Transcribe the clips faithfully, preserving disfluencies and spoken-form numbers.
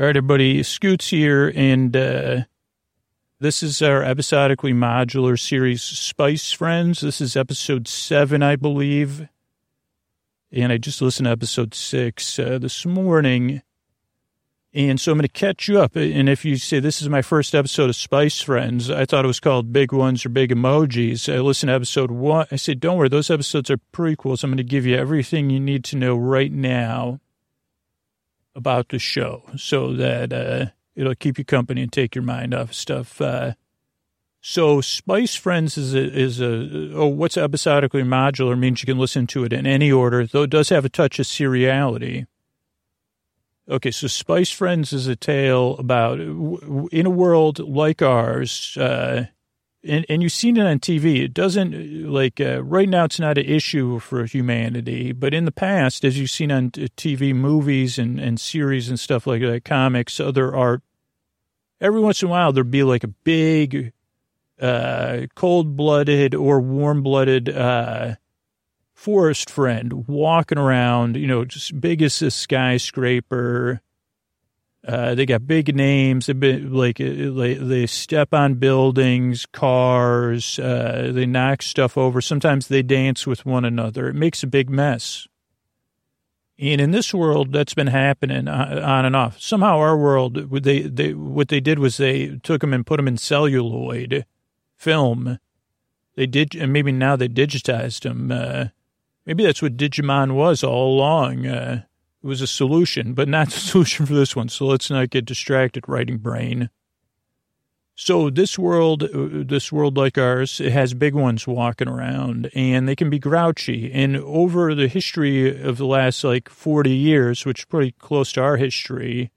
All right, everybody, Scoots here, and uh, this is our episodically modular series, Spice Friends. This is episode seven, I believe, and I just listened to episode six uh, this morning, and so I'm going to catch you up. And if you say, this is my first episode of Spice Friends, I thought it was called Big Ones or Big Emojis. I listened to episode one. I said, don't worry, those episodes are prequels. I'm going to give you everything you need to know right now about the show so that uh, it'll keep you company and take your mind off stuff. Uh, so Spice Friends is a, is a, oh, what's episodically modular means you can listen to it in any order, though it does have a touch of seriality. Okay, so Spice Friends is a tale about, in a world like ours, uh, and, and you've seen it on T V, it doesn't, like, uh, right now it's not an issue for humanity, but in the past, as you've seen on T V movies and, and series and stuff like that, comics, other art, every once in a while there'd be, like, a big, uh, cold-blooded or warm-blooded uh, forest friend walking around, you know, just big as a skyscraper. Uh, they got big names. They've been, like, they step on buildings, cars. Uh, they knock stuff over. Sometimes they dance with one another. It makes a big mess. And in this world, that's been happening on and off. Somehow, our world, they, they, what they did was they took them and put them in celluloid film. They did, and maybe now they digitized them. Uh, maybe that's what Digimon was all along. Uh, It was a solution, but not the solution for this one. So let's not get distracted, writing brain. So this world, this world like ours, it has big ones walking around, and they can be grouchy. And over the history of the last, like, forty years, which is pretty close to our history,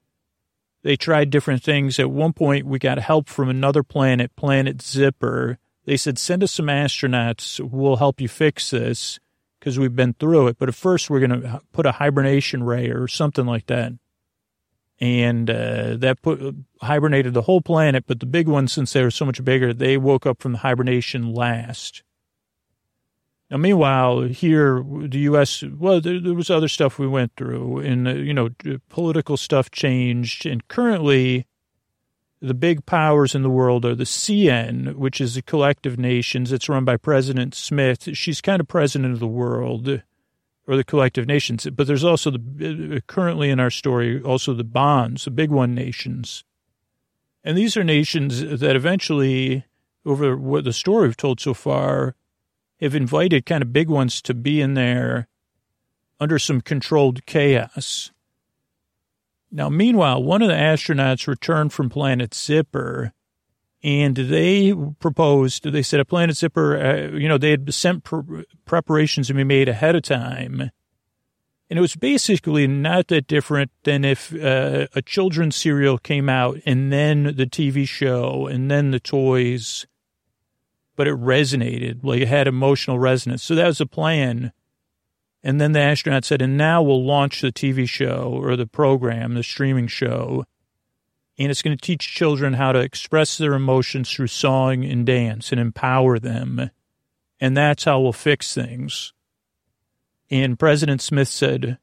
they tried different things. At one point, we got help from another planet, Planet Zipper. They said, send us some astronauts. We'll help you fix this, because we've been through it. But at first, we're going to put a hibernation ray or something like that. And uh, that put hibernated the whole planet. But the big ones, since they were so much bigger, they woke up from the hibernation last. Now, meanwhile, here, the U S, well, there, there was other stuff we went through. And, uh, you know, political stuff changed. And currently, the big powers in the world are the C N, which is the Collective Nations. It's run by President Smith. She's kind of president of the world, or the Collective Nations. But there's also, the currently in our story, also the Bonds, the Big One Nations. And these are nations that eventually, over what the story we've told so far, have invited kind of big ones to be in there under some controlled chaos. Now, meanwhile, one of the astronauts returned from Planet Zipper, and they proposed, they said, a Planet Zipper, uh, you know, they had sent pre- preparations to be made ahead of time. And it was basically not that different than if uh, a children's cereal came out, and then the T V show, and then the toys. But it resonated, like it had emotional resonance. So that was the plan. And then the astronaut said, and now we'll launch the T V show or the program, the streaming show. And it's going to teach children how to express their emotions through song and dance and empower them. And that's how we'll fix things. And President Smith said,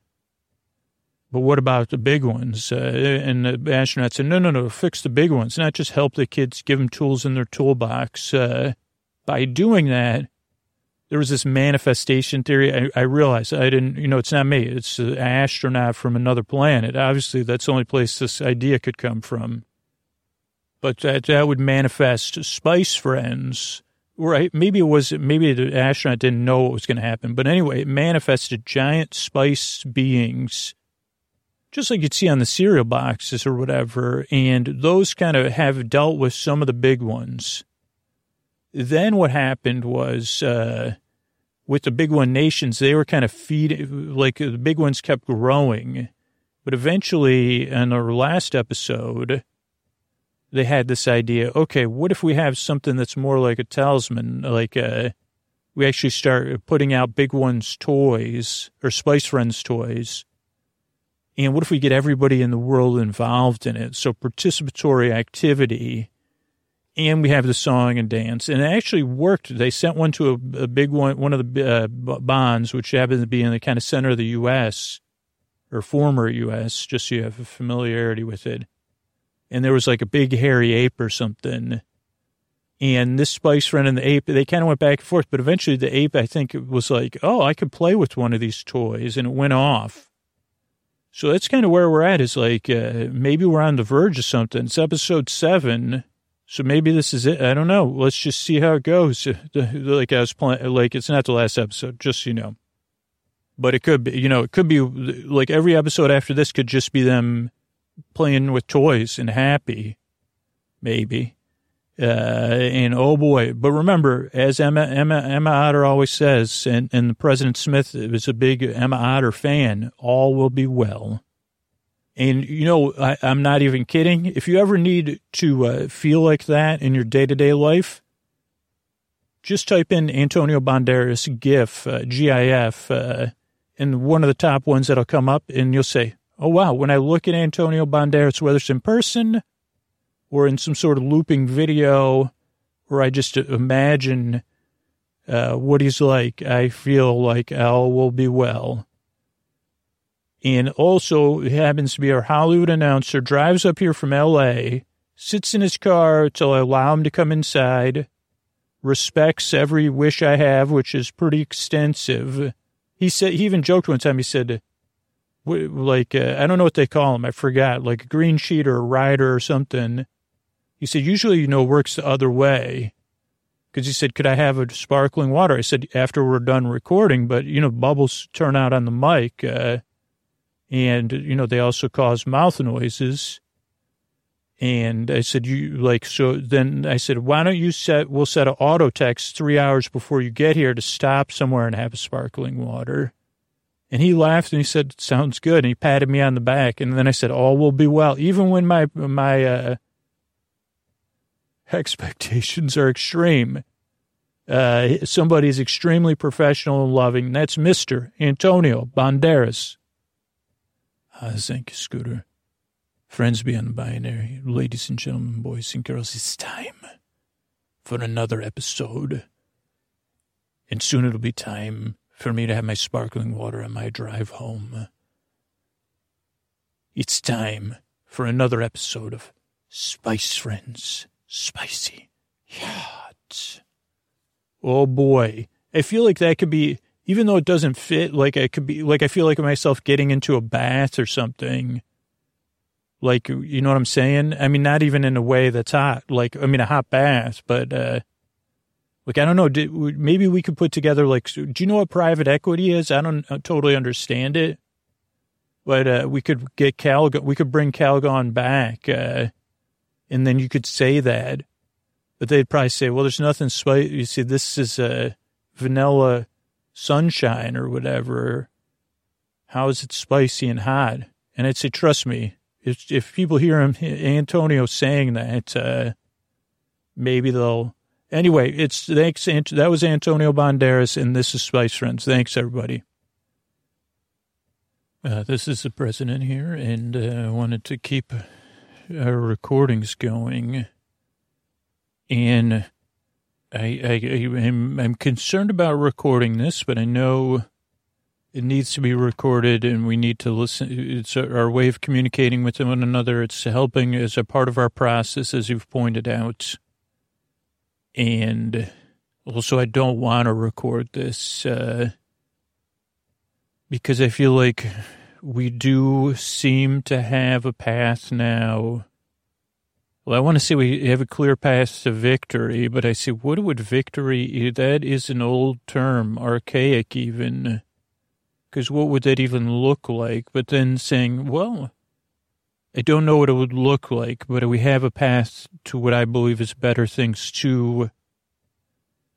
but what about the big ones? Uh, and the astronaut said, no, no, no, fix the big ones. Not just help the kids, give them tools in their toolbox. Uh, by doing that, there was this manifestation theory. I, I realized I didn't, you know, it's not me. It's an astronaut from another planet. Obviously, that's the only place this idea could come from. But that, that would manifest Spice Friends, right? Maybe it was, maybe the astronaut didn't know what was going to happen. But anyway, it manifested giant spice beings, just like you'd see on the cereal boxes or whatever. And those kind of have dealt with some of the big ones. Then what happened was, uh, with the Big One Nations, they were kind of feeding, like the big ones kept growing. But eventually, in our last episode, they had this idea, okay, what if we have something that's more like a talisman? Like uh, we actually start putting out Big One's toys or Spice Friends toys. And what if we get everybody in the world involved in it? So participatory activity. And we have the song and dance. And it actually worked. They sent one to a, a big one, one of the uh, Bonds, which happened to be in the kind of center of the U S or former U S, just so you have a familiarity with it. And there was like a big hairy ape or something. And this Spice Friend and the ape, they kind of went back and forth. But eventually the ape, I think, was like, oh, I could play with one of these toys. And it went off. So that's kind of where we're at, is like uh, maybe we're on the verge of something. It's episode seven. So maybe this is it. I don't know. Let's just see how it goes. Like I was playing, like it's not the last episode, just so you know. But it could be, you know, it could be like every episode after this could just be them playing with toys and happy, maybe. Uh, and oh boy. But remember, as Emma, Emma, Emma Otter always says, and, and President Smith is a big Emma Otter fan, all will be well. And, you know, I, I'm not even kidding. If you ever need to uh, feel like that in your day-to-day life, just type in Antonio Banderas GIF, uh, G I F, uh, and one of the top ones that'll come up, and you'll say, oh, wow, when I look at Antonio Banderas, whether it's in person or in some sort of looping video, or I just imagine uh, what he's like, I feel like all will be well. And also, it happens to be our Hollywood announcer, drives up here from L A, sits in his car till I allow him to come inside, respects every wish I have, which is pretty extensive. He said, he even joked one time, he said, like, uh, I don't know what they call him, I forgot, like a green sheet or a rider or something. He said, usually, you know, works the other way. Because he said, could I have a sparkling water? I said, after we're done recording, but, you know, bubbles turn out on the mic. Uh, And, you know, they also cause mouth noises. And I said, you like, so then I said, why don't you set, we'll set an auto text three hours before you get here to stop somewhere and have a sparkling water. And he laughed and he said, sounds good. And he patted me on the back. And then I said, all will be well. Even when my, my, uh, expectations are extreme, uh, somebody's extremely professional and loving. And that's Mister Antonio Banderas. Uh, thank you, Scooter. Friends beyond the binary, ladies and gentlemen, boys and girls, it's time for another episode. And soon it'll be time for me to have my sparkling water on my drive home. It's time for another episode of Spice Friends, Spicy Yacht. Oh, boy. I feel like that could be... Even though it doesn't fit, like I could be, like I feel like myself getting into a bath or something. Like, you know what I'm saying? I mean, not even in a way that's hot. Like, I mean, a hot bath, but uh, like, I don't know. Did, maybe we could put together, like, do you know what private equity is? I don't I totally understand it, but uh, we could get Calgon. We could bring Calgon back, uh, and then you could say that, but they'd probably say, "Well, there's nothing spicy." You see, this is a uh, vanilla. Sunshine or whatever. How is it spicy and hot? And I'd say, trust me, if, if people hear him, Antonio saying that, uh, maybe they'll. Anyway, it's thanks. That was Antonio Banderas, and this is Spice Friends. Thanks, everybody. Uh, this is the president here, and I uh, wanted to keep our recordings going. And. I, I, I'm, I'm concerned about recording this, but I know it needs to be recorded and we need to listen. It's our way of communicating with one another. It's helping as a part of our process, as you've pointed out. And also, I don't want to record this uh, because I feel like we do seem to have a path now. Well, I want to say we have a clear path to victory, but I say, what would victory, that is an old term, archaic even, because what would that even look like? But then saying, well, I don't know what it would look like, but we have a path to what I believe is better things, to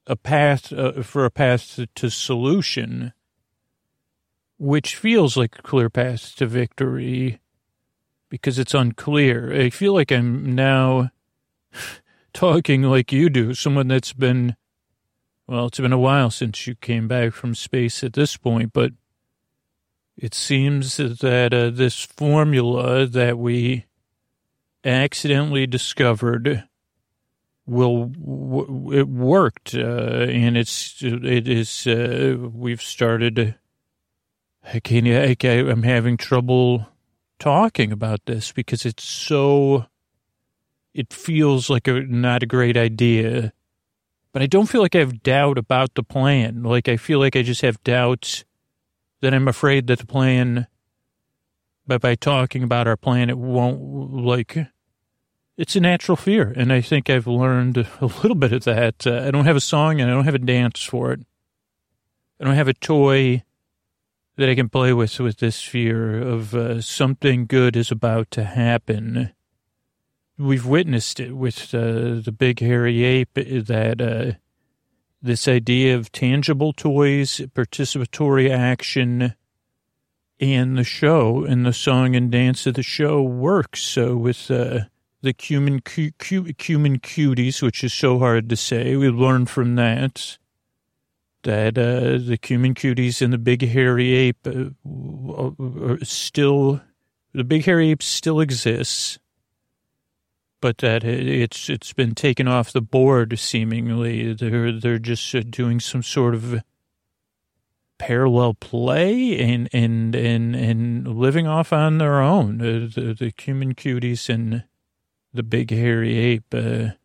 a path uh, for a path to solution, which feels like a clear path to victory. Because it's unclear. I feel like I'm now talking like you do, someone that's been, well, it's been a while since you came back from space at this point, but it seems that uh, this formula that we accidentally discovered will, w- it worked, uh, and it's, it is, uh, we've started I can't, I, I'm having trouble talking about this because it's so, it feels like a, not a great idea, but I don't feel like I have doubt about the plan. Like, I feel like I just have doubts that I'm afraid that the plan, but by talking about our plan, it won't, like, it's a natural fear. And I think I've learned a little bit of that. Uh, I don't have a song and I don't have a dance for it. I don't have a toy that I can play with with this fear of uh, something good is about to happen. We've witnessed it with uh, the big hairy ape, that uh, this idea of tangible toys, participatory action, and the show and the song and dance of the show works. So with uh, the cumin, cu- cu- cumin cuties, which is so hard to say, we learned from that. That uh, the cumin cuties and the big hairy ape uh, are still, the big hairy ape still exists, but that it's it's been taken off the board. Seemingly, they're they're just uh, doing some sort of parallel play and and and, and living off on their own. Uh, the, the cumin cuties and the big hairy ape. Uh,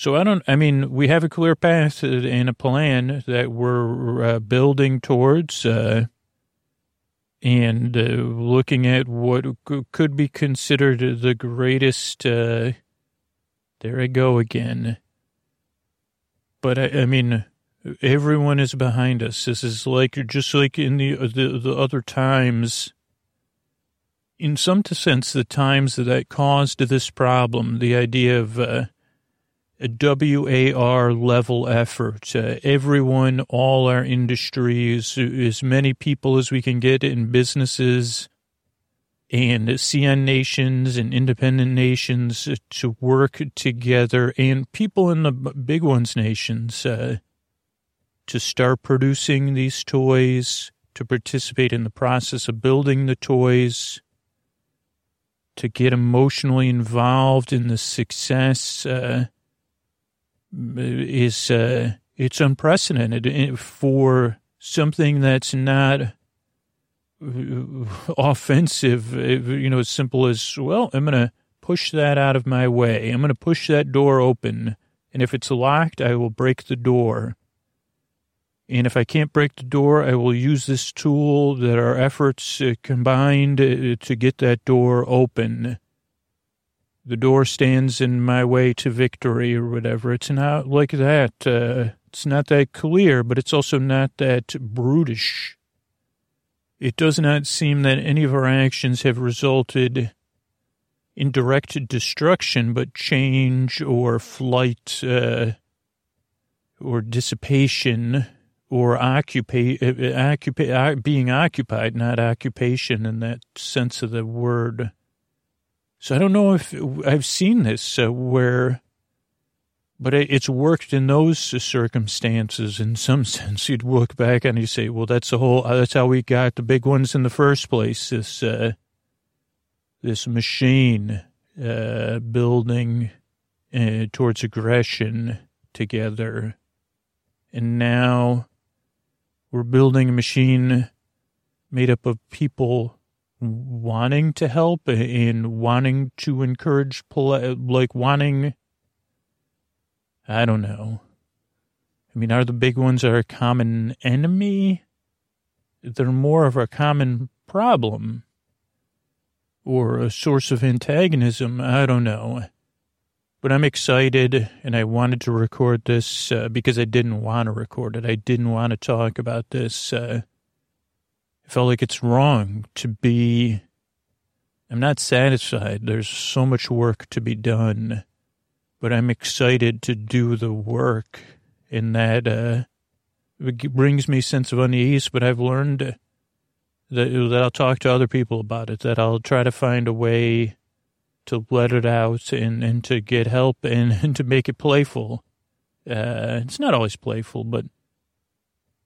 So I don't, I mean, we have a clear path and a plan that we're uh, building towards uh, and uh, looking at what could be considered the greatest, uh, there I go again. But I, I mean, everyone is behind us. This is like, just like in the, the, the other times. In some sense, the times that caused this problem, the idea of, uh, a W A R level effort. Uh, everyone, all our industries, as many people as we can get in businesses and C N nations and independent nations to work together, and people in the big ones nations uh, to start producing these toys, to participate in the process of building the toys, to get emotionally involved in the success. Uh, is uh, it's unprecedented for something that's not offensive, you know, as simple as, well, I'm going to push that out of my way. I'm going to push that door open. And if it's locked, I will break the door. And if I can't break the door, I will use this tool that our efforts combined to get that door open. The door stands in my way to victory or whatever. It's not like that. Uh, it's not that clear, but it's also not that brutish. It does not seem that any of our actions have resulted in direct destruction, but change or flight uh, or dissipation or occupa- uh, occupa- uh, being occupied, not occupation in that sense of the word. So I don't know if I've seen this uh, where, but it's worked in those circumstances in some sense. You'd look back and you say, well, that's the whole, uh, that's how we got the big ones in the first place. This, uh, this machine uh, building uh, towards aggression together. And now we're building a machine made up of people wanting to help and wanting to encourage, like wanting, I don't know. I mean, are the big ones our common enemy? They're more of a common problem or a source of antagonism. I don't know. But I'm excited, and I wanted to record this uh, because I didn't want to record it. I didn't want to talk about this. Uh, I felt like it's wrong to be, I'm not satisfied. There's so much work to be done, but I'm excited to do the work, and that uh, it brings me a sense of unease, but I've learned that, that I'll talk to other people about it, that I'll try to find a way to let it out and, and to get help and, and to make it playful. Uh, it's not always playful, but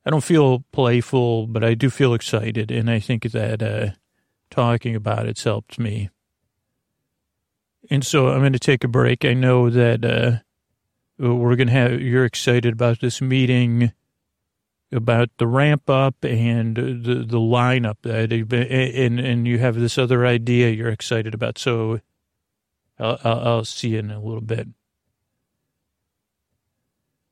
I don't feel playful, but I do feel excited, and I think that uh, talking about it's helped me. And so I'm going to take a break. I know that uh, we're going to have, you're excited about this meeting. about the ramp up and the, the lineup that and and you have this other idea you're excited about. So I'll, I'll see you in a little bit.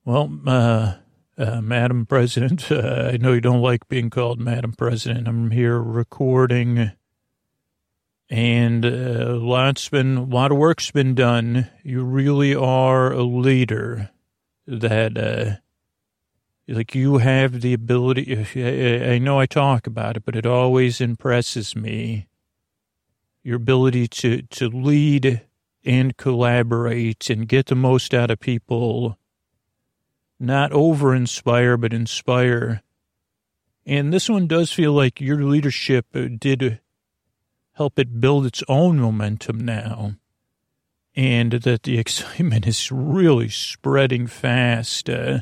Well, uh, uh, Madam President, uh, I know you don't like being called Madam President. I'm here recording, and uh, lots been a lot of work's been done. You really are a leader. That uh, like you have the ability. I know I talk about it, but it always impresses me. Your ability to, to lead and collaborate and get the most out of people, not over-inspire, but inspire. And this one does feel like your leadership did help it build its own momentum now, and that the excitement is really spreading fast. Uh,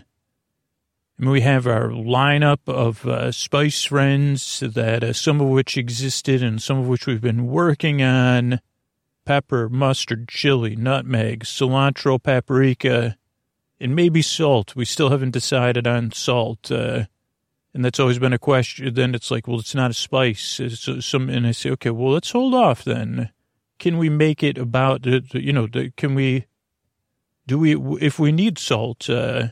I mean, we have our lineup of uh, Spice Friends, that uh, some of which existed and some of which we've been working on. Pepper, Mustard, Chili, Nutmeg, Cilantro, Paprika, and maybe Salt. We still haven't decided on Salt. Uh, and that's always been a question. Then it's like, well, it's not a spice. It's some, and I say, okay, well, let's hold off then. Can we make it about, you know, can we, do we, if we need salt, uh,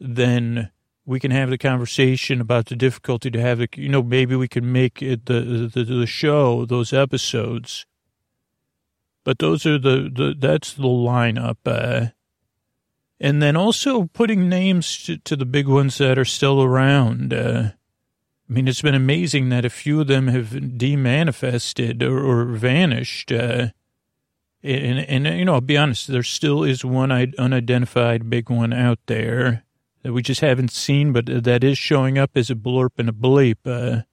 then we can have the conversation about the difficulty to have it. You know, maybe we can make it the, the, the show, those episodes. But those are the, the that's the lineup. Uh, and then also putting names to, to the big ones that are still around. Uh, I mean, it's been amazing that a few of them have de-manifested or, or vanished. Uh, And, and, you know, I'll be honest, there still is one unidentified big one out there that we just haven't seen, but that is showing up as a blurp and a bleep. Uh,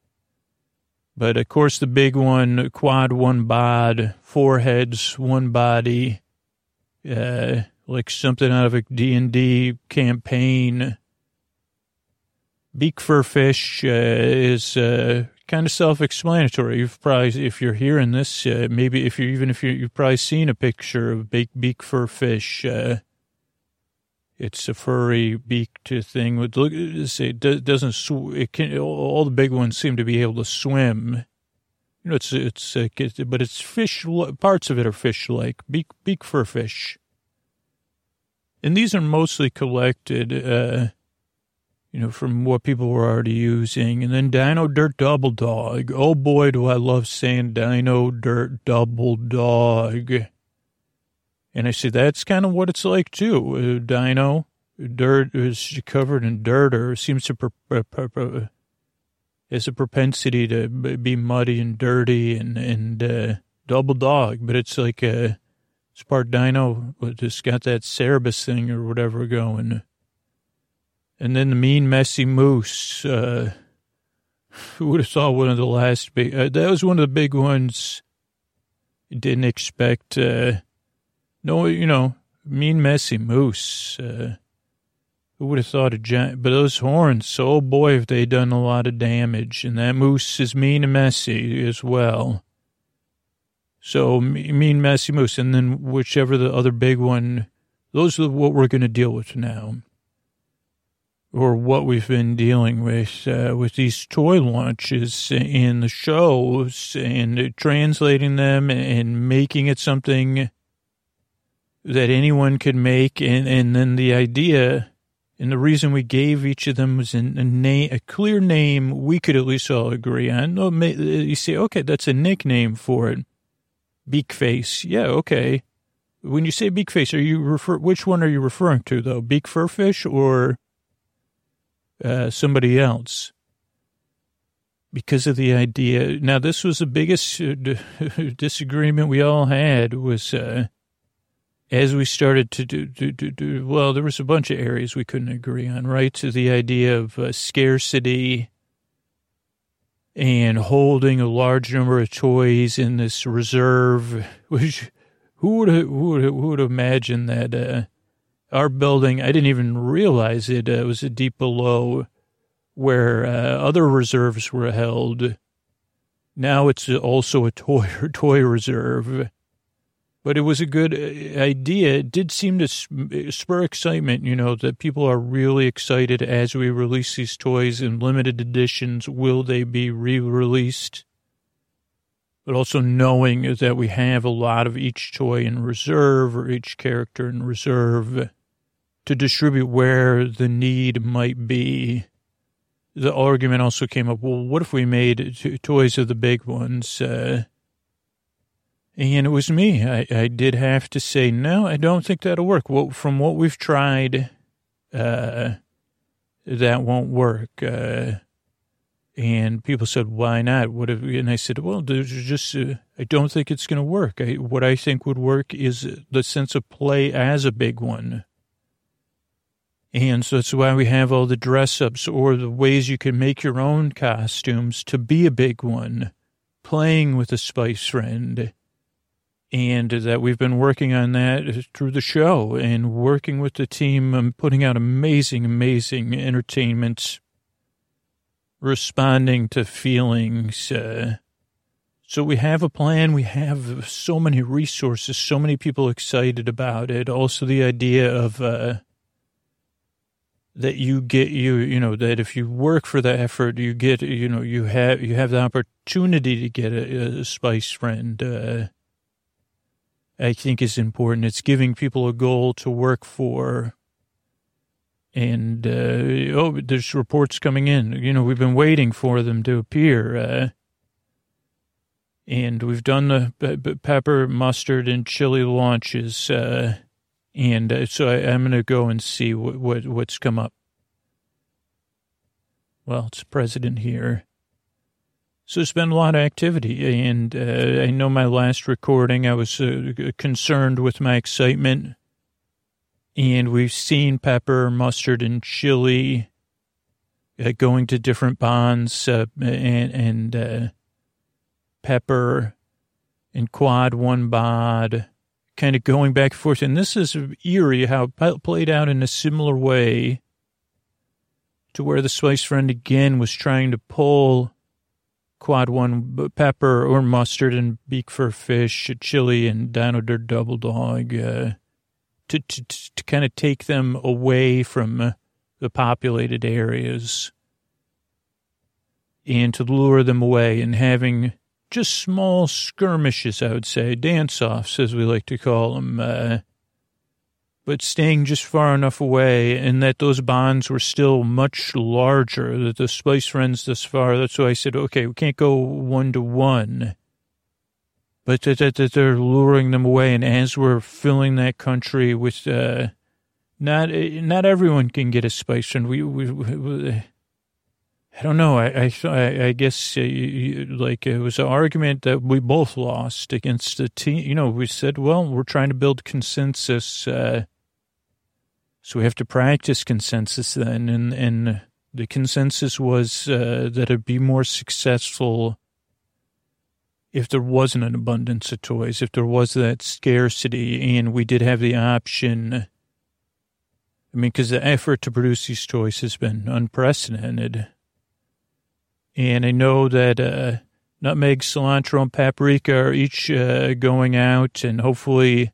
but, of course, the big one, Quad One Bod, four heads, one body, uh, like something out of a D and D campaign. Beak Fur Fish uh, is... Uh, kind of self-explanatory. You've probably, if you're hearing this, uh, maybe if you're, even if you're, you've probably seen a picture of big beak fur fish. Uh, it's a furry beaked thing with, look, it doesn't, sw- it can, all the big ones seem to be able to swim. You know, it's, it's, uh, but it's fish, parts of it are fish-like, beak, beak fur fish. And these are mostly collected, uh, you know, from what people were already using. And then Dino Dirt Double Dog. Oh, boy, do I love saying Dino Dirt Double Dog. And I say that's kind of what it's like, too. Uh, Dino Dirt is covered in dirt, or seems to per- per- per- per- has a propensity to be muddy and dirty, and, and uh, Double Dog. But it's like a, it's part Dino, but it's got that Cerebus thing or whatever going. And then the Mean Messy Moose, uh, who would have thought one of the last big, uh, that was one of the big ones didn't expect, uh, no, you know, Mean Messy Moose, uh, who would have thought a giant, but those horns, oh boy, have they done a lot of damage, and that moose is mean and messy as well. So, Mean Messy Moose, and then whichever the other big one, those are what we're going to deal with now. Or what we've been dealing with, uh, with these toy launches and the shows and translating them and making it something that anyone could make. And, and then the idea and the reason we gave each of them was an, a name, a clear name we could at least all agree on. You say, okay, that's a nickname for it. Beak Face. Yeah, okay. When you say Beak Face, are you refer, which one are you referring to though? Beak Fur Fish or... Uh, somebody else, because of the idea. Now, this was the biggest uh, d- disagreement we all had was uh, as we started to do, do, do, do, well, there was a bunch of areas we couldn't agree on, right? To the idea of uh, scarcity and holding a large number of toys in this reserve, which who would who would, who would imagine that, uh, our building, I didn't even realize it, uh, was deep below where uh, other reserves were held. Now it's also a toy toy reserve. But it was a good idea. It did seem to spur excitement, you know, that people are really excited as we release these toys in limited editions. Will they be re-released? But also knowing that we have a lot of each toy in reserve or each character in reserve to distribute where the need might be. The argument also came up, well, what if we made t- toys of the big ones, uh, and it was me. I, I did have to say, no, I don't think that'll work. Well, from what we've tried, uh, that won't work. Uh, and people said, why not? What if, and I said, well, there's just uh, I don't think it's going to work. I, what I think would work is the sense of play as a big one. And so that's why we have all the dress-ups or the ways you can make your own costumes to be a big one, playing with a Spice Friend. And that we've been working on that through the show and working with the team and putting out amazing, amazing entertainment, responding to feelings. Uh, so we have a plan. We have so many resources, so many people excited about it. Also the idea of uh, that you get, you, you know, that if you work for the effort, you get, you know, you have, you have the opportunity to get a, a Spice Friend, uh, I think is important. It's giving people a goal to work for. And, uh, oh, there's reports coming in. You know, we've been waiting for them to appear. Uh, and we've done the pe- pe- Pepper, Mustard, and Chili launches. Uh, and uh, so I, I'm going to go and see what, what what's come up. Well, it's President here. So it's been a lot of activity, and uh, I know my last recording, I was uh, concerned with my excitement, and we've seen Pepper, Mustard, and Chili uh, going to different bonds, uh, and, and uh, Pepper and Quad One Bod kind of going back and forth. And this is eerie how it played out in a similar way to where the Spice Friend again was trying to pull Quad One, Pepper or Mustard and Beak Fur Fish, Chili and Dino Dirt Double Dog, uh, to, to, to kind of take them away from uh, the populated areas and to lure them away, and having just small skirmishes, I would say, dance-offs as we like to call them, uh, but staying just far enough away, and that those bonds were still much larger, that the Spice Friends thus far, that's why I said, okay, we can't go one-to-one, but that, that, that they're luring them away, and as we're filling that country with, uh, not not everyone can get a Spice Friend. We, we, we I don't know, I, I, I guess, uh, like, it was an argument that we both lost against the team. You know, we said, well, we're trying to build consensus, uh, so we have to practice consensus then, and, and the consensus was uh, that it'd be more successful if there wasn't an abundance of toys, if there was that scarcity, and we did have the option. I mean, because the effort to produce these toys has been unprecedented. And I know that uh, Nutmeg, Cilantro, and Paprika are each uh, going out, and hopefully,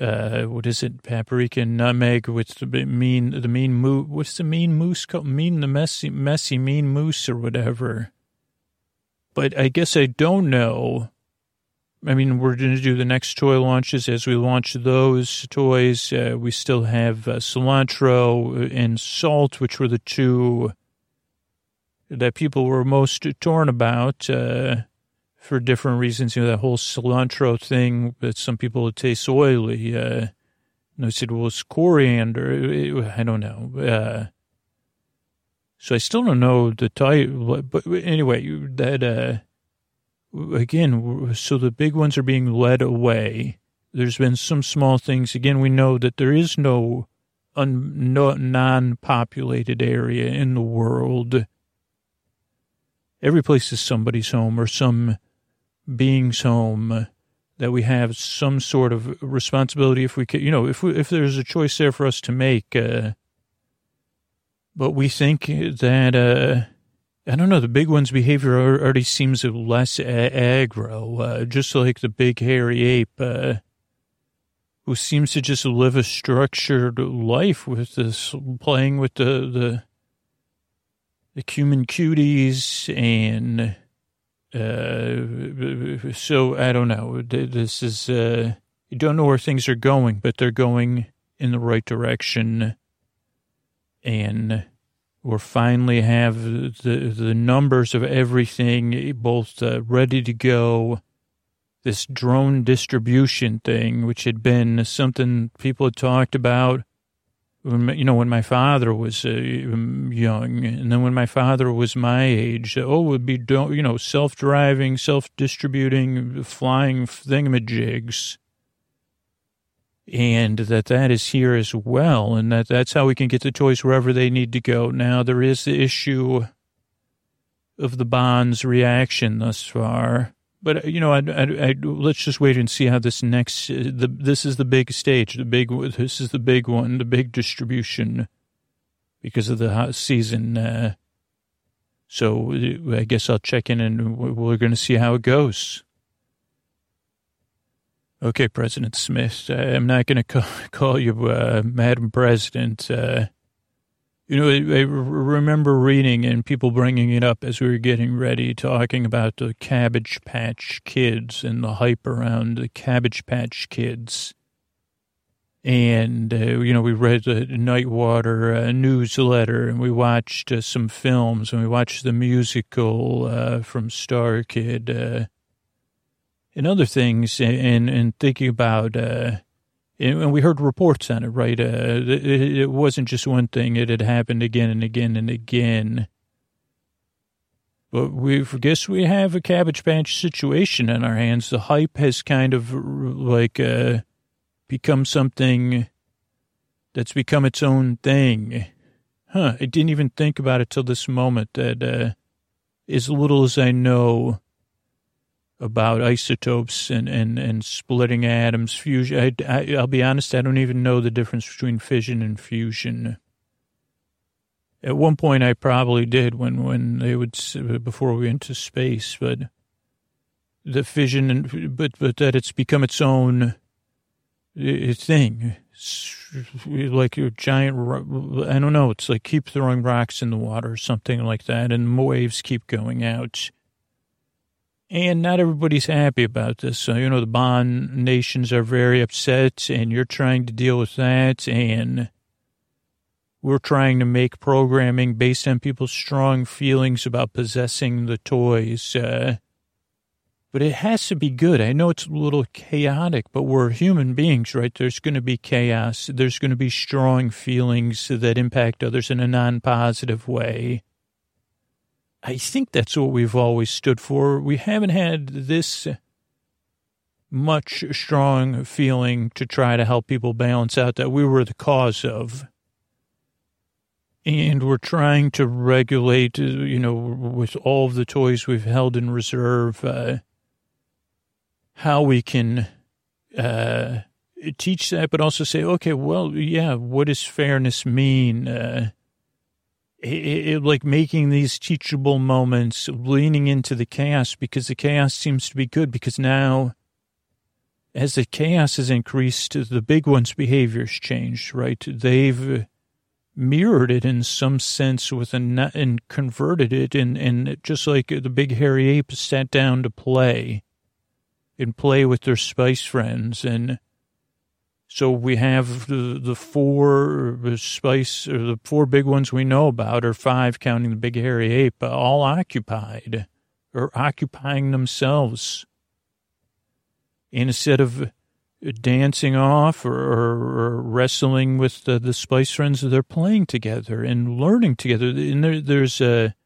uh, what is it, Paprika and Nutmeg with the mean, the mean moose, what's the mean moose called? Mean the messy, messy mean moose or whatever. But I guess I don't know. I mean, we're going to do the next toy launches. As we launch those toys, uh, we still have uh, Cilantro and Salt, which were the two that people were most torn about uh, for different reasons. You know, that whole cilantro thing that some people would taste oily. Uh, and I said, well, it's coriander. I don't know. Uh, so I still don't know the type. But anyway, that, uh, again, so the big ones are being led away. There's been some small things. Again, we know that there is no, un, no non-populated area in the world. Every place is somebody's home or some being's home, that we have some sort of responsibility if we can, you know, if we, if there's a choice there for us to make. Uh, but we think that uh, I don't know, the big one's behavior already seems less aggro, uh, just like the big hairy ape, uh, who seems to just live a structured life with this, playing with the, the, the human cuties, and uh, so I don't know, this is, uh, you don't know where things are going, but they're going in the right direction, and we'll finally have the the numbers of everything both uh, ready to go. This drone distribution thing, which had been something people had talked about, when, you know, when my father was uh, young, and then when my father was my age, oh, it would be, you know, self-driving, self-distributing, flying thingamajigs. And that that is here as well, and that that's how we can get the toys wherever they need to go. Now, there is the issue of the Bond's reaction thus far. But, you know, I, I, I, let's just wait and see how this next, the, this is the big stage, the big, this is the big one, the big distribution because of the hot season. Uh, so I guess I'll check in and we're going to see how it goes. Okay, President Smith, I'm not going to call, call you uh, Madam President. Uh, you know, I, I remember reading and people bringing it up as we were getting ready, talking about the Cabbage Patch Kids and the hype around the Cabbage Patch Kids. And, uh, you know, we read the Nightwater uh, newsletter, and we watched uh, some films, and we watched the musical uh, from Star Kid, uh, and other things, and, and thinking about, uh, and we heard reports on it, right? Uh, it, it wasn't just one thing. It had happened again and again and again. But we guess we have a Cabbage Patch situation on our hands. The hype has kind of like uh, become something that's become its own thing. Huh, I didn't even think about it till this moment that uh, as little as I know about isotopes and, and, and splitting atoms, fusion. I, I, I'll be honest, I don't even know the difference between fission and fusion. At one point, I probably did when, when they would, before we went into space, but the fission, and, but, but that it's become its own thing. It's like a giant, I don't know, it's like keep throwing rocks in the water or something like that, and waves keep going out. And not everybody's happy about this. So, you know, the Bond nations are very upset, and you're trying to deal with that. And we're trying to make programming based on people's strong feelings about possessing the toys. Uh, but it has to be good. I know it's a little chaotic, but we're human beings, right? There's going to be chaos. There's going to be strong feelings that impact others in a non-positive way. I think that's what we've always stood for. We haven't had this much strong feeling to try to help people balance out that we were the cause of. And we're trying to regulate, you know, with all of the toys we've held in reserve, uh, how we can uh, teach that, but also say, okay, well, yeah, what does fairness mean? Uh It, it, like making these teachable moments, leaning into the chaos, because the chaos seems to be good, because now as the chaos has increased, the big one's behavior's changed, right? They've mirrored it in some sense with an, and converted it, and, and just like the big hairy ape sat down to play and play with their spice friends, and so we have the, the four spice, or the four big ones we know about, or five counting the big hairy ape, all occupied, or occupying themselves. And instead of dancing off or, or wrestling with the, the spice friends, they're playing together and learning together. And there, there's a,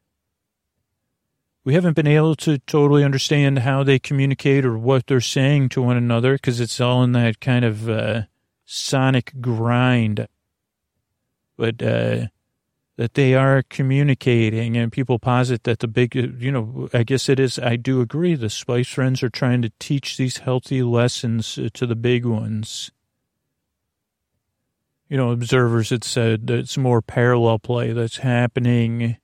we haven't been able to totally understand how they communicate or what they're saying to one another, because it's all in that kind of uh, sonic grind, but uh, that they are communicating, and people posit that the big, you know, I guess it is, I do agree, the Spice Friends are trying to teach these healthy lessons to the big ones. You know, observers had said that it's more parallel play that's happening,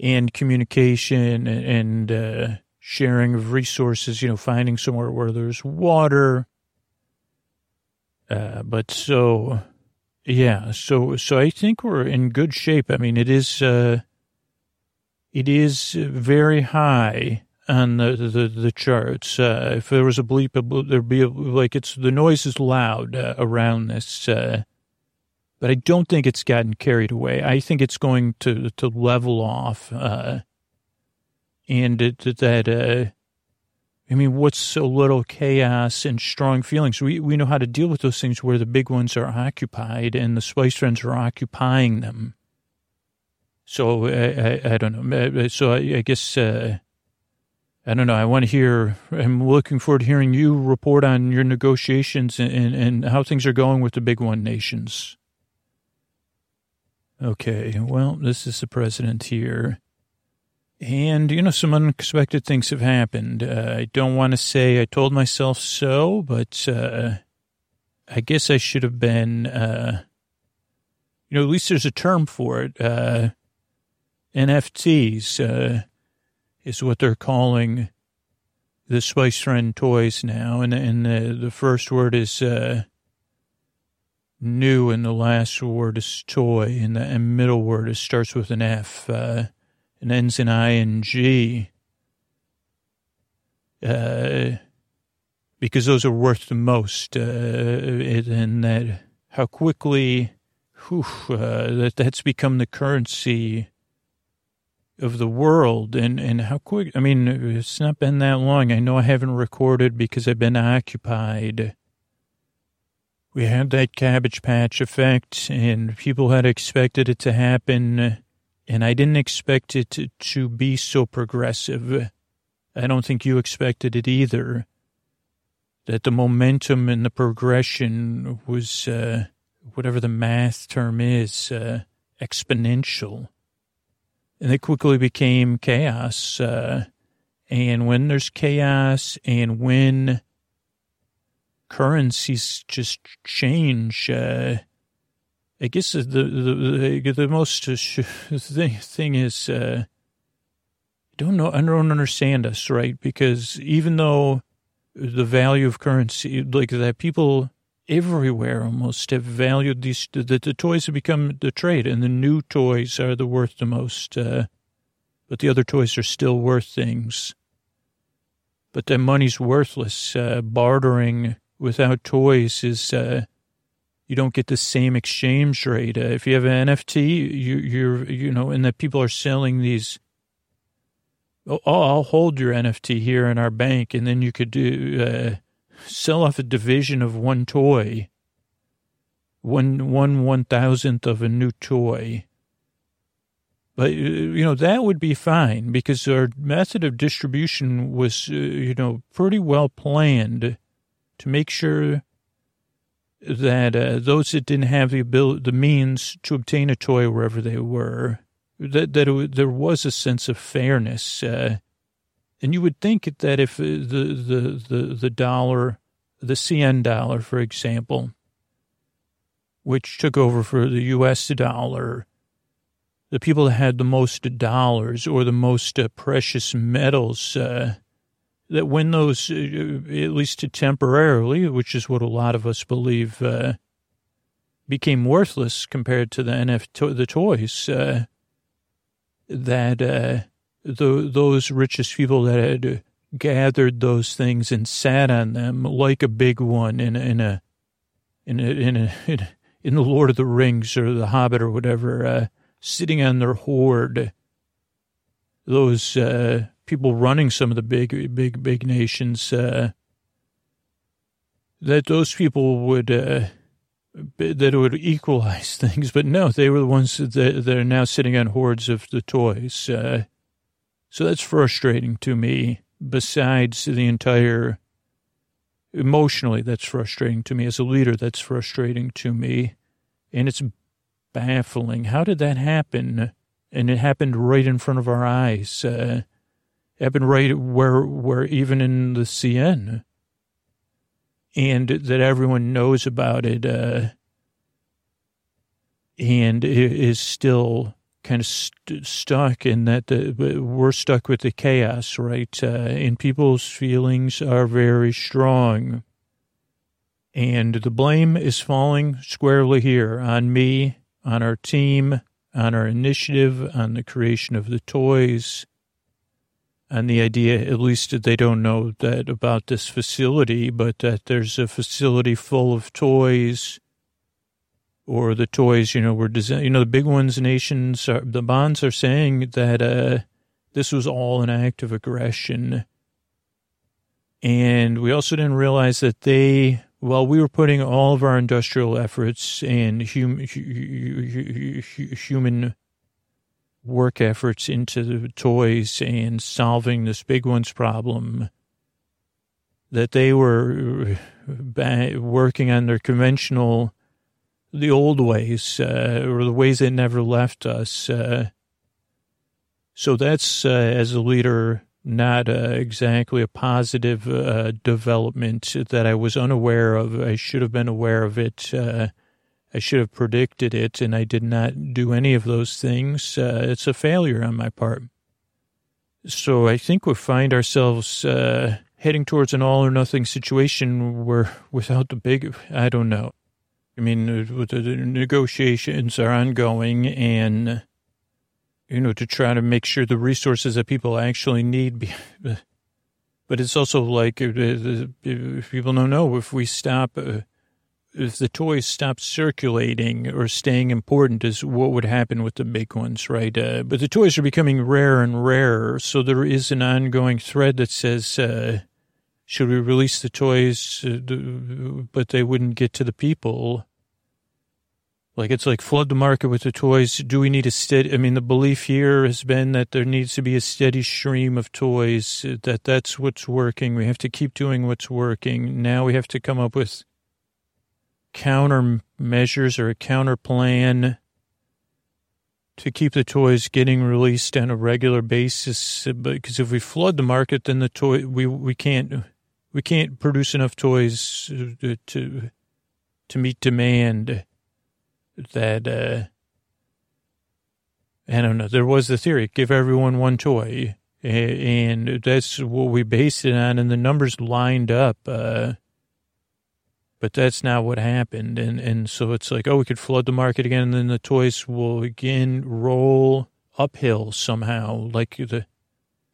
and communication and uh, sharing of resources, you know, finding somewhere where there's water. Uh, but so, yeah, so so I think we're in good shape. I mean, it is uh, it is very high on the the, the charts. Uh, if there was a bleep, a bleep there'd be a, like it's the noise is loud uh, around this. Uh, But I don't think it's gotten carried away. I think it's going to, to level off. Uh, and it, that, uh, I mean, what's a little chaos and strong feelings? We we know how to deal with those things where the big ones are occupied and the Spice Friends are occupying them. So I, I, I don't know. So I, I guess, uh, I don't know. I want to hear, I'm looking forward to hearing you report on your negotiations and, and, and how things are going with the Big One Nations. Okay, well, this is the president here. And, you know, some unexpected things have happened. Uh, I don't want to say I told myself so, but uh, I guess I should have been, uh, you know, at least there's a term for it. Uh, N F Ts uh, is what they're calling the Spice Friend toys now. And, and uh, the first word is... Uh, new, and the last word is toy, and the and middle word is, starts with an F uh, and ends in I N G, uh, because those are worth the most. Uh, and that how quickly whew, uh, that that's become the currency of the world, and, and how quick, I mean, it's not been that long. I know I haven't recorded because I've been occupied. We had that Cabbage Patch effect, and people had expected it to happen, and I didn't expect it to, to be so progressive. I don't think you expected it either, that the momentum and the progression was, uh, whatever the math term is, uh, exponential. And it quickly became chaos. Uh, and when there's chaos and when... currencies just change. Uh, I guess the the the, the most uh, thing, thing is uh, I don't know. I don't understand us, right? Because even though the value of currency, like that, people everywhere almost have valued these. That the toys have become the trade, and the new toys are the worth the most. Uh, but the other toys are still worth things. But that money's worthless. Uh, bartering. Without toys is, uh, you don't get the same exchange rate. Uh, if you have an N F T, you, you're, you know, and that people are selling these, oh, I'll hold your N F T here in our bank. And then you could do, uh, sell off a division of one toy, one, one, one thousandth of a new toy. But, you know, that would be fine because our method of distribution was, uh, you know, pretty well planned to make sure that uh, those that didn't have the ability, the means to obtain a toy wherever they were, that, that it, there was a sense of fairness. Uh, and you would think that if the, the, the, the dollar, the C N dollar, for example, which took over for the U S dollar, the people that had the most dollars or the most uh, precious metals, uh, that when those, at least temporarily, which is what a lot of us believe, uh, became worthless compared to the N F T, the toys, uh, that uh, the, those richest people that had gathered those things and sat on them like a big one in, in a in a, in a, in a, in the Lord of the Rings or the Hobbit or whatever, uh, sitting on their hoard, those. Uh, people running some of the big, big, big nations, uh, that those people would, uh, that would equalize things. But no, they were the ones that, that are now sitting on hordes of the toys. Uh, so that's frustrating to me, besides the entire, emotionally, that's frustrating to me. As a leader, that's frustrating to me. And it's baffling. How did that happen? And it happened right in front of our eyes. Uh, happened right where, where even in the C N, and that everyone knows about it, uh, and is still kind of st- stuck in that the, we're stuck with the chaos, right? Uh, and people's feelings are very strong. And the blame is falling squarely here on me, on our team, on our initiative, on the creation of the toys, on the idea, at least that they don't know that about this facility, but that there's a facility full of toys. Or the toys, you know, were designed, you know, the Big Ones Nations, are, the bonds are saying that uh, this was all an act of aggression. And we also didn't realize that they, while we were putting all of our industrial efforts and hum, hu, hu, hu, human work efforts into the toys and solving this Big Ones problem, that they were working on their conventional, the old ways, uh, or the ways that never left us. Uh, so that's, uh, as a leader, not uh, exactly a positive uh, development that I was unaware of. I should have been aware of it. Uh, I should have predicted it, and I did not do any of those things. Uh, it's a failure on my part. So I think we find ourselves uh, heading towards an all-or-nothing situation where without the big, I don't know. I mean, the negotiations are ongoing, and, you know, to try to make sure the resources that people actually need. But it's also like people don't know if we stop, if the toys stop circulating or staying important is what would happen with the big ones, right? Uh, but the toys are becoming rarer and rarer, so there is an ongoing thread that says, uh, should we release the toys, but they wouldn't get to the people? Like, it's like flood the market with the toys. Do we need a steady, I mean, the belief here has been that there needs to be a steady stream of toys, that that's what's working. We have to keep doing what's working. Now we have to come up with countermeasures or a counter plan to keep the toys getting released on a regular basis. Because if we flood the market, then the toy, we, we can't, we can't produce enough toys to to meet demand. That, uh, I don't know, there was the theory, give everyone one toy. And that's what we based it on, and the numbers lined up. Uh, but that's not what happened. And, and so it's like, oh, we could flood the market again, and then the toys will again roll uphill somehow, like the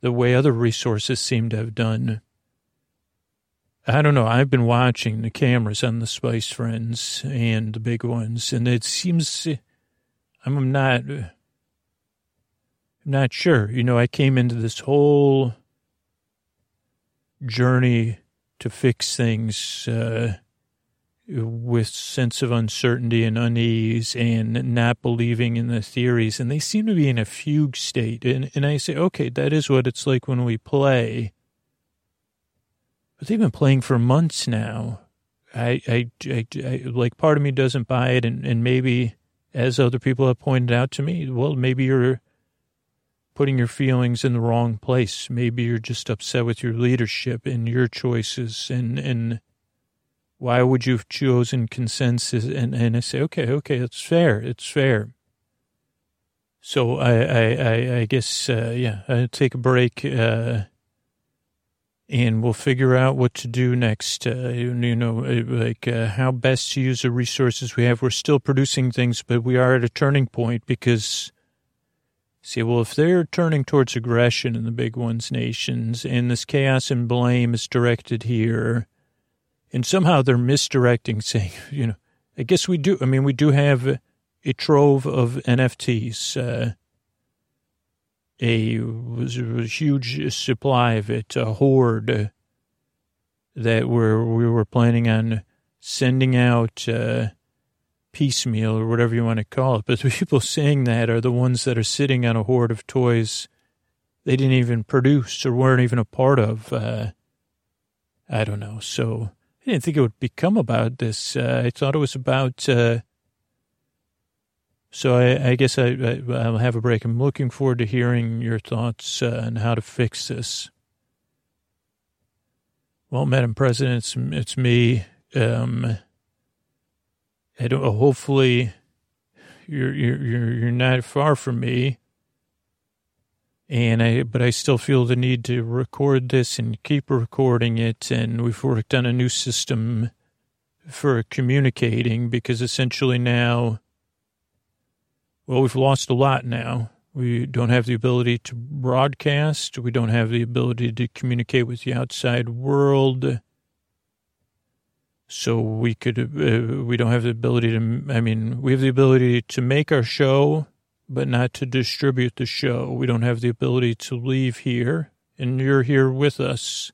the way other resources seem to have done. I don't know. I've been watching the cameras on the Spice Friends and the big ones, and it seems I'm not, I'm not sure. You know, I came into this whole journey to fix things uh, with sense of uncertainty and unease and not believing in the theories, and they seem to be in a fugue state. And, and I say, okay, that is what it's like when we play. But they've been playing for months now. I, I, I, I like, part of me doesn't buy it, and, and maybe, as other people have pointed out to me, well, maybe you're putting your feelings in the wrong place. Maybe you're just upset with your leadership and your choices, and, and why would you have chosen consensus? And, and I say, okay, okay, it's fair, it's fair. So I, I, I, I guess, uh, yeah, I'll take a break, uh, and we'll figure out what to do next, uh, you know, like uh, how best to use the resources we have. We're still producing things, but we are at a turning point because, see, well, if they're turning towards aggression in the Big Ones Nations, and this chaos and blame is directed here, and somehow they're misdirecting, saying, you know, I guess we do. I mean, we do have a trove of N F Ts, uh, A, was a huge supply of it, a hoard that we're, we were planning on sending out uh, piecemeal or whatever you want to call it. But the people saying that are the ones that are sitting on a hoard of toys they didn't even produce or weren't even a part of. Uh, I don't know. So I didn't think it would become about this. Uh, I thought it was about... Uh, So I, I guess I, I, I'll have a break. I'm looking forward to hearing your thoughts uh, on how to fix this. Well, Madam President, it's, it's me. Um, I don't, hopefully, you're you're you're not far from me, and I but I still feel the need to record this and keep recording it. And we've worked on a new system for communicating, because essentially now, well, we've lost a lot now. We don't have the ability to broadcast. We don't have the ability to communicate with the outside world. So we could, uh, we don't have the ability to, I mean, we have the ability to make our show, but not to distribute the show. We don't have the ability to leave here, and you're here with us.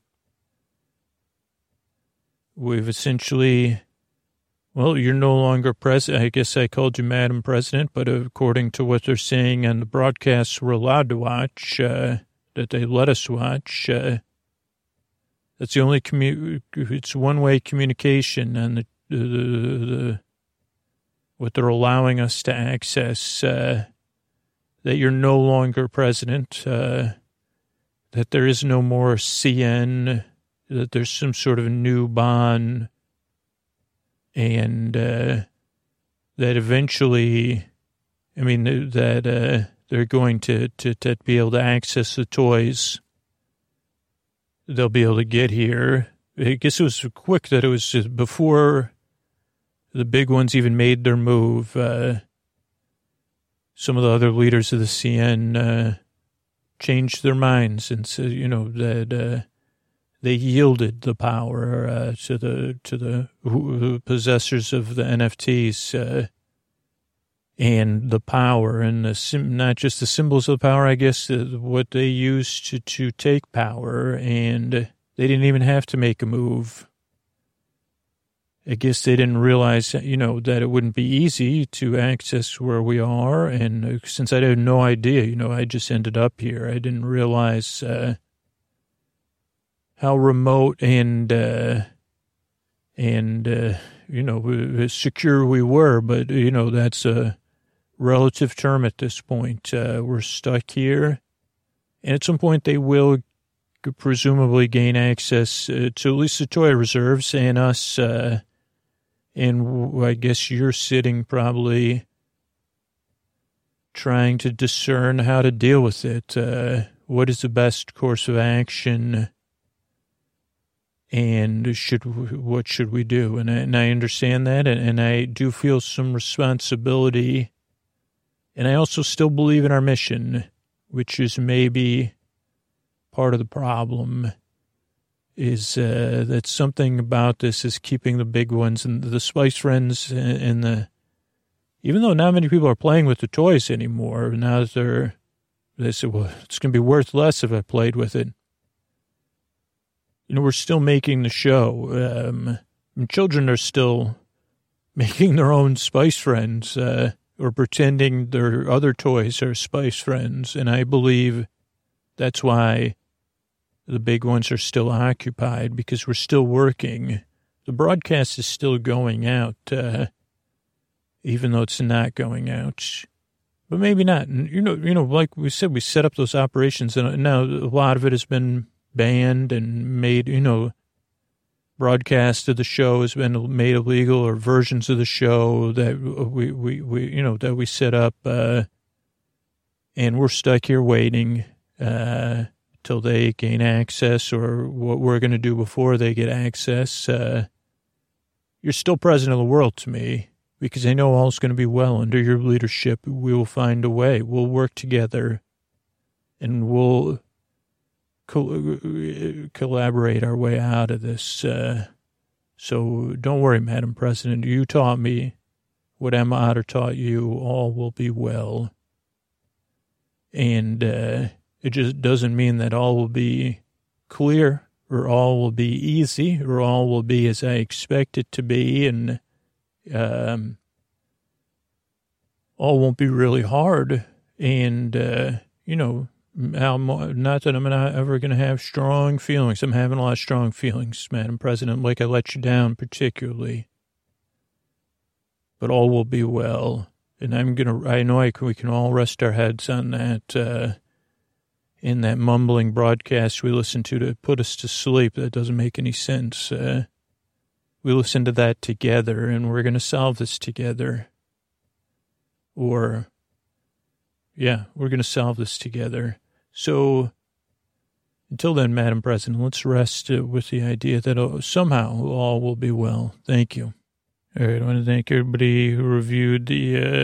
We've essentially, well, you're no longer president. I guess I called you Madam President, but according to what they're saying on the broadcasts we're allowed to watch, uh, that they let us watch, uh, that's the only commu- it's one-way communication on the, the, the, the what they're allowing us to access, uh, that you're no longer president, uh, that there is no more C N, that there's some sort of new bond, and uh, that eventually, I mean, that uh, they're going to, to, to be able to access the toys. They'll be able to get here. I guess it was quick that it was before the big ones even made their move. Uh, some of the other leaders of the C N uh, changed their minds and said, you know, that uh, they yielded the power uh, to the to the, who, the possessors of the N F Ts uh, and the power and the sim, not just the symbols of the power, I guess, uh, what they used to, to take power, and they didn't even have to make a move. I guess they didn't realize, you know, that it wouldn't be easy to access where we are, and uh, since I had no idea, you know, I just ended up here. I didn't realize uh, how remote and, uh, and uh, you know, secure we were, but, you know, that's a relative term at this point. Uh, we're stuck here, and at some point they will presumably gain access uh, to at least the toy reserves and us, uh, and I guess you're sitting probably trying to discern how to deal with it. Uh, what is the best course of action, and should what should we do? And I, and I understand that, and, and I do feel some responsibility. And I also still believe in our mission, which is maybe part of the problem, is uh, that something about this is keeping the big ones and the Spice Friends and, and the, even though not many people are playing with the toys anymore, now that they're, they say, well, it's going to be worth less if I played with it. You know, we're still making the show. Um, and children are still making their own Spice Friends, uh, or pretending their other toys are Spice Friends. And I believe that's why the big ones are still occupied, because we're still working. The broadcast is still going out, uh, even though it's not going out. But maybe not. You know, you know, like we said, we set up those operations, and now a lot of it has been banned and made, you know, broadcast of the show has been made illegal, or versions of the show that we, we, we you know, that we set up, uh, and we're stuck here waiting uh, till they gain access, or what we're going to do before they get access. Uh, you're still president of the world to me, because I know all's going to be well under your leadership. We will find a way. We'll work together, and we'll collaborate our way out of this. Uh, so don't worry, Madam President. You taught me what Emma Otter taught you. All will be well. And uh, it just doesn't mean that all will be clear, or all will be easy, or all will be as I expect it to be. And um, all won't be really hard. And, uh, you know, I'm, not that I'm not ever going to have strong feelings. I'm having a lot of strong feelings, Madam President, like I let you down particularly. But all will be well. And I'm going to, I know I can, we can all rest our heads on that, uh, in that mumbling broadcast we listen to to put us to sleep. That doesn't make any sense. Uh, we listen to that together, and we're going to solve this together. or, yeah, we're going to solve this together. So until then, Madam President, let's rest uh, with the idea that somehow all will be well. Thank you. All right, I want to thank everybody who reviewed the... Uh